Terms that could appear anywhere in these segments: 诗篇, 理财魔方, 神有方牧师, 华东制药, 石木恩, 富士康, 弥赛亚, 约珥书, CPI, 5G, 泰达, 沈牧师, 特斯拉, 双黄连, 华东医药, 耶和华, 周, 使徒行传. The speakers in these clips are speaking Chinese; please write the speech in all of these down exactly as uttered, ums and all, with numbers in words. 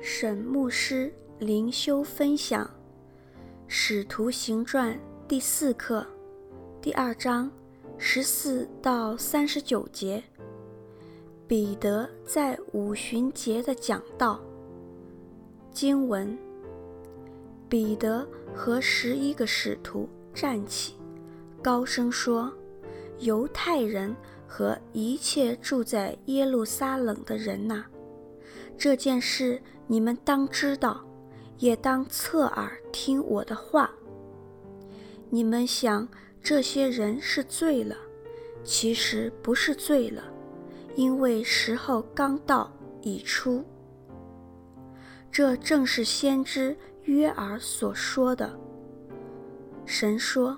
沈牧师灵修分享《使徒行传》第四课第二章十四到三十九节，彼得在五旬节的讲道。经文：彼得和十一个使徒站起，高声说：犹太人和一切住在耶路撒冷的人哪，这件事你们当知道，也当侧耳听我的话。你们想这些人是醉了，其实不是醉了，因为时候刚到已出。这正是先知约珥所说的。神说，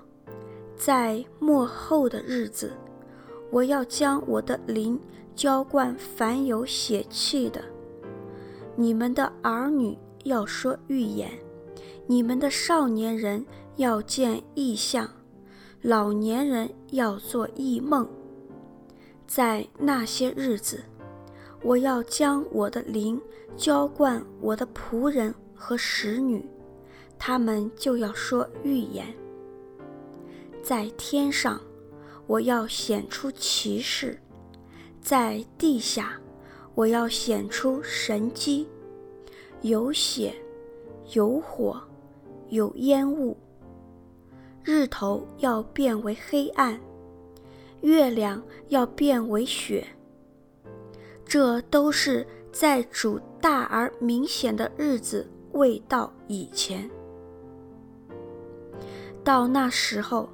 在末后的日子，我要将我的灵浇灌凡有血气的，你们的儿女要说预言，你们的少年人要见异象，老年人要做异梦。在那些日子，我要将我的灵浇灌我的仆人和使女，他们就要说预言。在天上，我要显出奇事；在地下，我要显出神迹，有血，有火，有烟雾。日头要变为黑暗，月亮要变为血。这都是在主大而明显的日子未到以前。到那时候，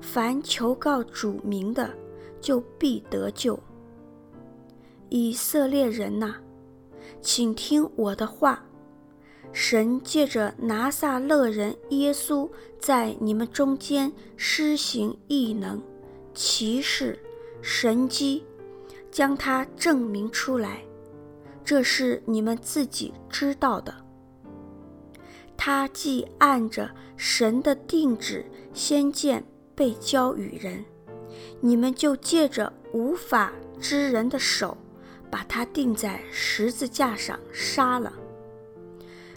凡求告主名的，就必得救。以色列人哪，请听我的话，神借着拿撒勒人耶稣在你们中间施行异能、奇事、神迹，将它证明出来，这是你们自己知道的。他既按着神的定旨先见被交与人，你们就借着无法之人的手，把他钉在十字架上杀了。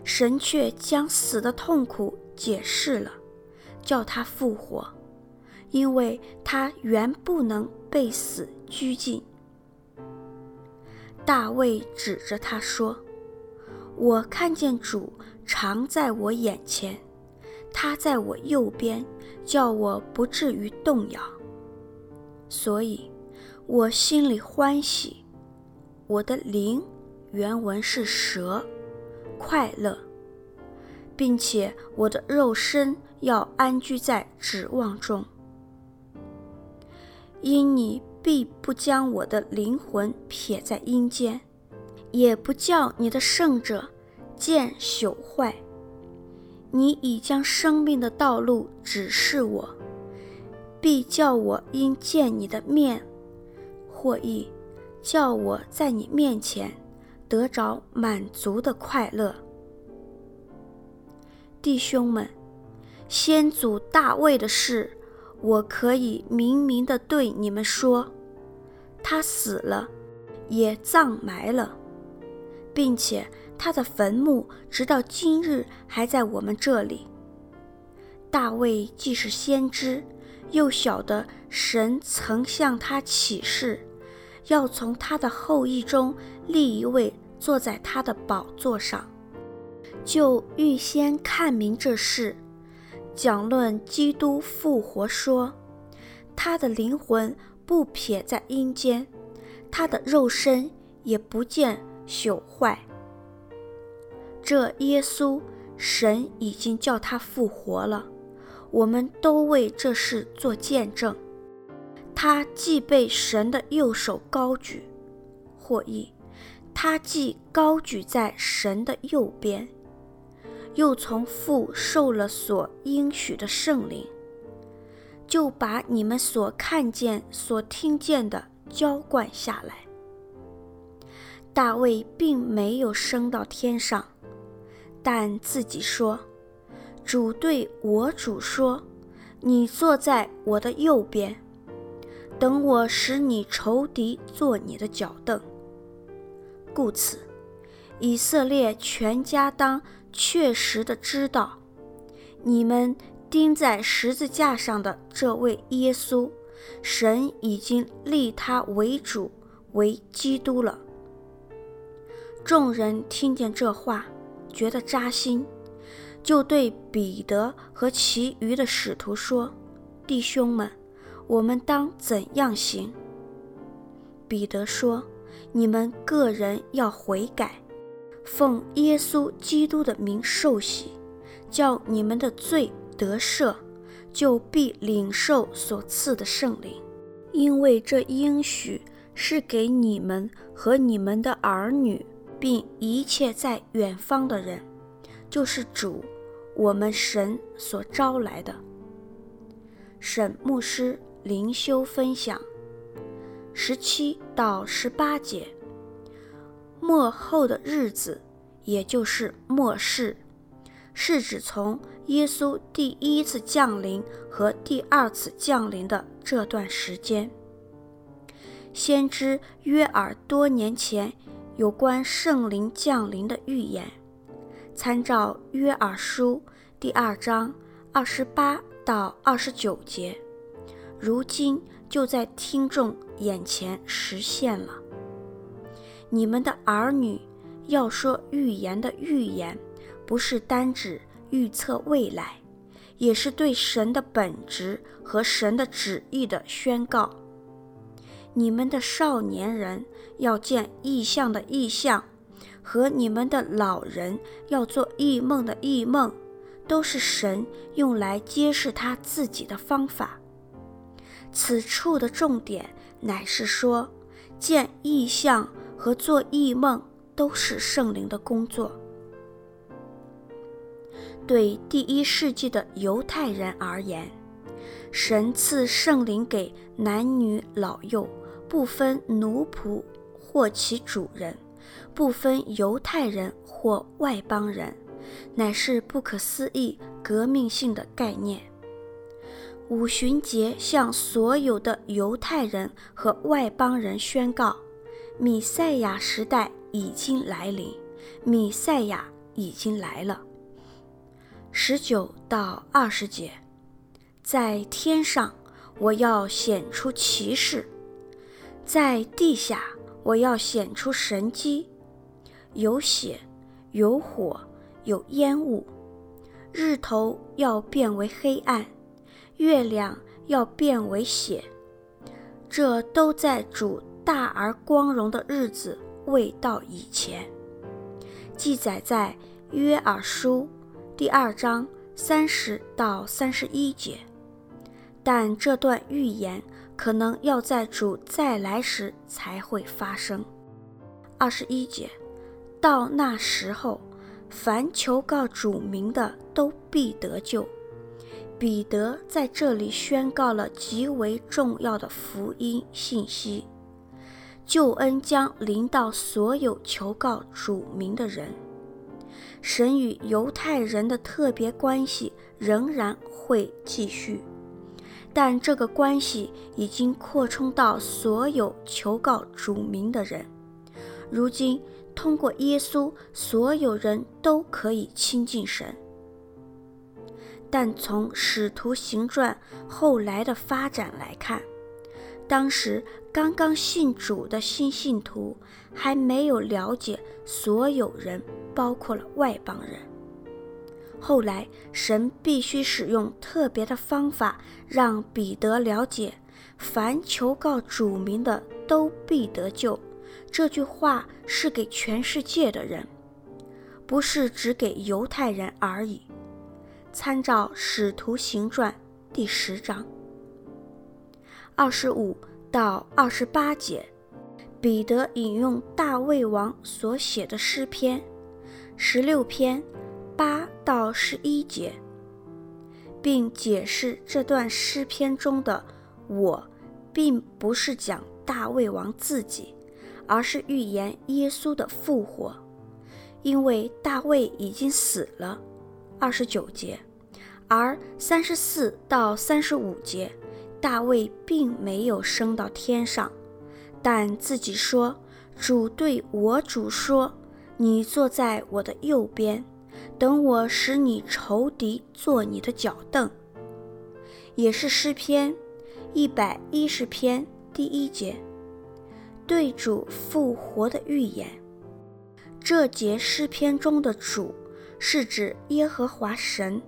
神却将死的痛苦解释了，叫他复活，因为他原不能被死拘禁。大卫指着他说：我看见主常在我眼前，他在我右边，叫我不至于动摇。所以我心里欢喜，我的灵，原文是蛇，快乐，并且我的肉身要安居在指望中。因你必不将我的灵魂撇在阴间，也不叫你的圣者见朽坏。你已将生命的道路指示我，必叫我因见你的面，或意叫我在你面前得着满足的快乐。弟兄们，先祖大卫的事，我可以明明地对你们说，他死了，也葬埋了，并且他的坟墓直到今日还在我们这里。大卫既是先知，又晓得神曾向他启示，要从他的后裔中立一位坐在他的宝座上，就预先看明这事，讲论基督复活说，他的灵魂不撇在阴间，他的肉身也不见朽坏。这耶稣，神已经叫他复活了，我们都为这事做见证。他既被神的右手高举，或意他既高举在神的右边，又从父受了所应许的圣灵，就把你们所看见所听见的浇灌下来。大卫并没有升到天上，但自己说，主对我主说，你坐在我的右边，等我使你仇敌做你的脚凳。故此以色列全家当确实的知道，你们钉在十字架上的这位耶稣，神已经立他为主为基督了。众人听见这话，觉得扎心，就对彼得和其余的使徒说：弟兄们，我们当怎样行？彼得说：你们个人要悔改，奉耶稣基督的名受洗，叫你们的罪得赦，就必领受所赐的圣灵，因为这应许是给你们和你们的儿女，并一切在远方的人，就是主我们神所招来的。沈牧师灵修分享十七到十八节，末后的日子，也就是末世，是指从耶稣第一次降临和第二次降临的这段时间。先知约珥多年前有关圣灵降临的预言，参照约珥书第二章二十八到二十九节，如今就在听众眼前实现了。你们的儿女要说预言的预言，不是单指预测未来，也是对神的本质和神的旨意的宣告。你们的少年人要见异象的异象，和你们的老人要做异梦的异梦，都是神用来揭示他自己的方法。此处的重点乃是说，见异象和做异梦都是圣灵的工作。对第一世纪的犹太人而言，神赐圣灵给男女老幼，不分奴仆或其主人，不分犹太人或外邦人，乃是不可思议革命性的概念。五旬节向所有的犹太人和外邦人宣告，弥赛亚时代已经来临，弥赛亚已经来了。十九到二十节，在天上我要显出奇事，在地下我要显出神迹，有血，有火，有烟雾，日头要变为黑暗，月亮要变为血，这都在主大而光荣的日子未到以前。记载在约珥书第二章三十到三十一节，但这段预言可能要在主再来时才会发生。二十一节，到那时候，凡求告主名的都必得救。彼得在这里宣告了极为重要的福音信息，救恩将临到所有求告主名的人。神与犹太人的特别关系仍然会继续，但这个关系已经扩充到所有求告主名的人。如今通过耶稣，所有人都可以亲近神。但从使徒行传后来的发展来看，当时刚刚信主的新信徒还没有了解所有人，包括了外邦人。后来神必须使用特别的方法让彼得了解，凡求告主名的都必得救，这句话是给全世界的人，不是只给犹太人而已。参照使徒行传第十章二十五到二十八节，彼得引用大卫王所写的诗篇十六篇八到十一节，并解释这段诗篇中的我并不是讲大卫王自己，而是预言耶稣的复活，因为大卫已经死了。二十九节，而三十四到三十五节，大卫并没有升到天上，但自己说，主对我主说，你坐在我的右边，等我使你仇敌做你的脚凳。也是诗篇一百一十篇第一节，对主复活的预言。这节诗篇中的主是指耶和华神，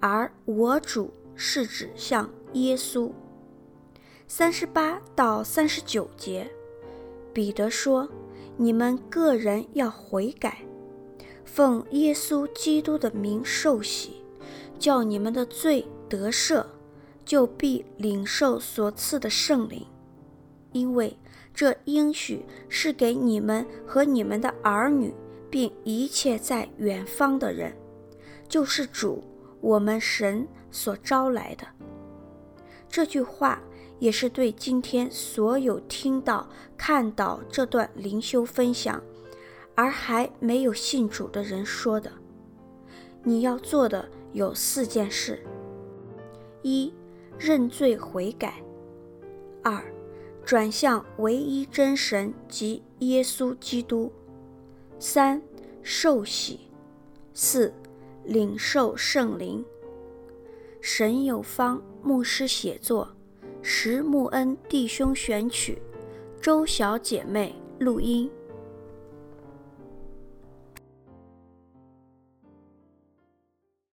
而我主是指向耶稣。三十八到三十九节，彼得说：“你们个人要悔改，奉耶稣基督的名受洗，叫你们的罪得赦，就必领受所赐的圣灵，因为这应许是给你们和你们的儿女，并一切在远方的人，就是主我们神所招来的。”这句话也是对今天所有听到看到这段灵修分享而还没有信主的人说的。你要做的有四件事：一、认罪悔改；二、转向唯一真神及耶稣基督；三、受洗；四、领受圣灵。神有方牧师写作，石木恩弟兄选曲，周小姐妹录音。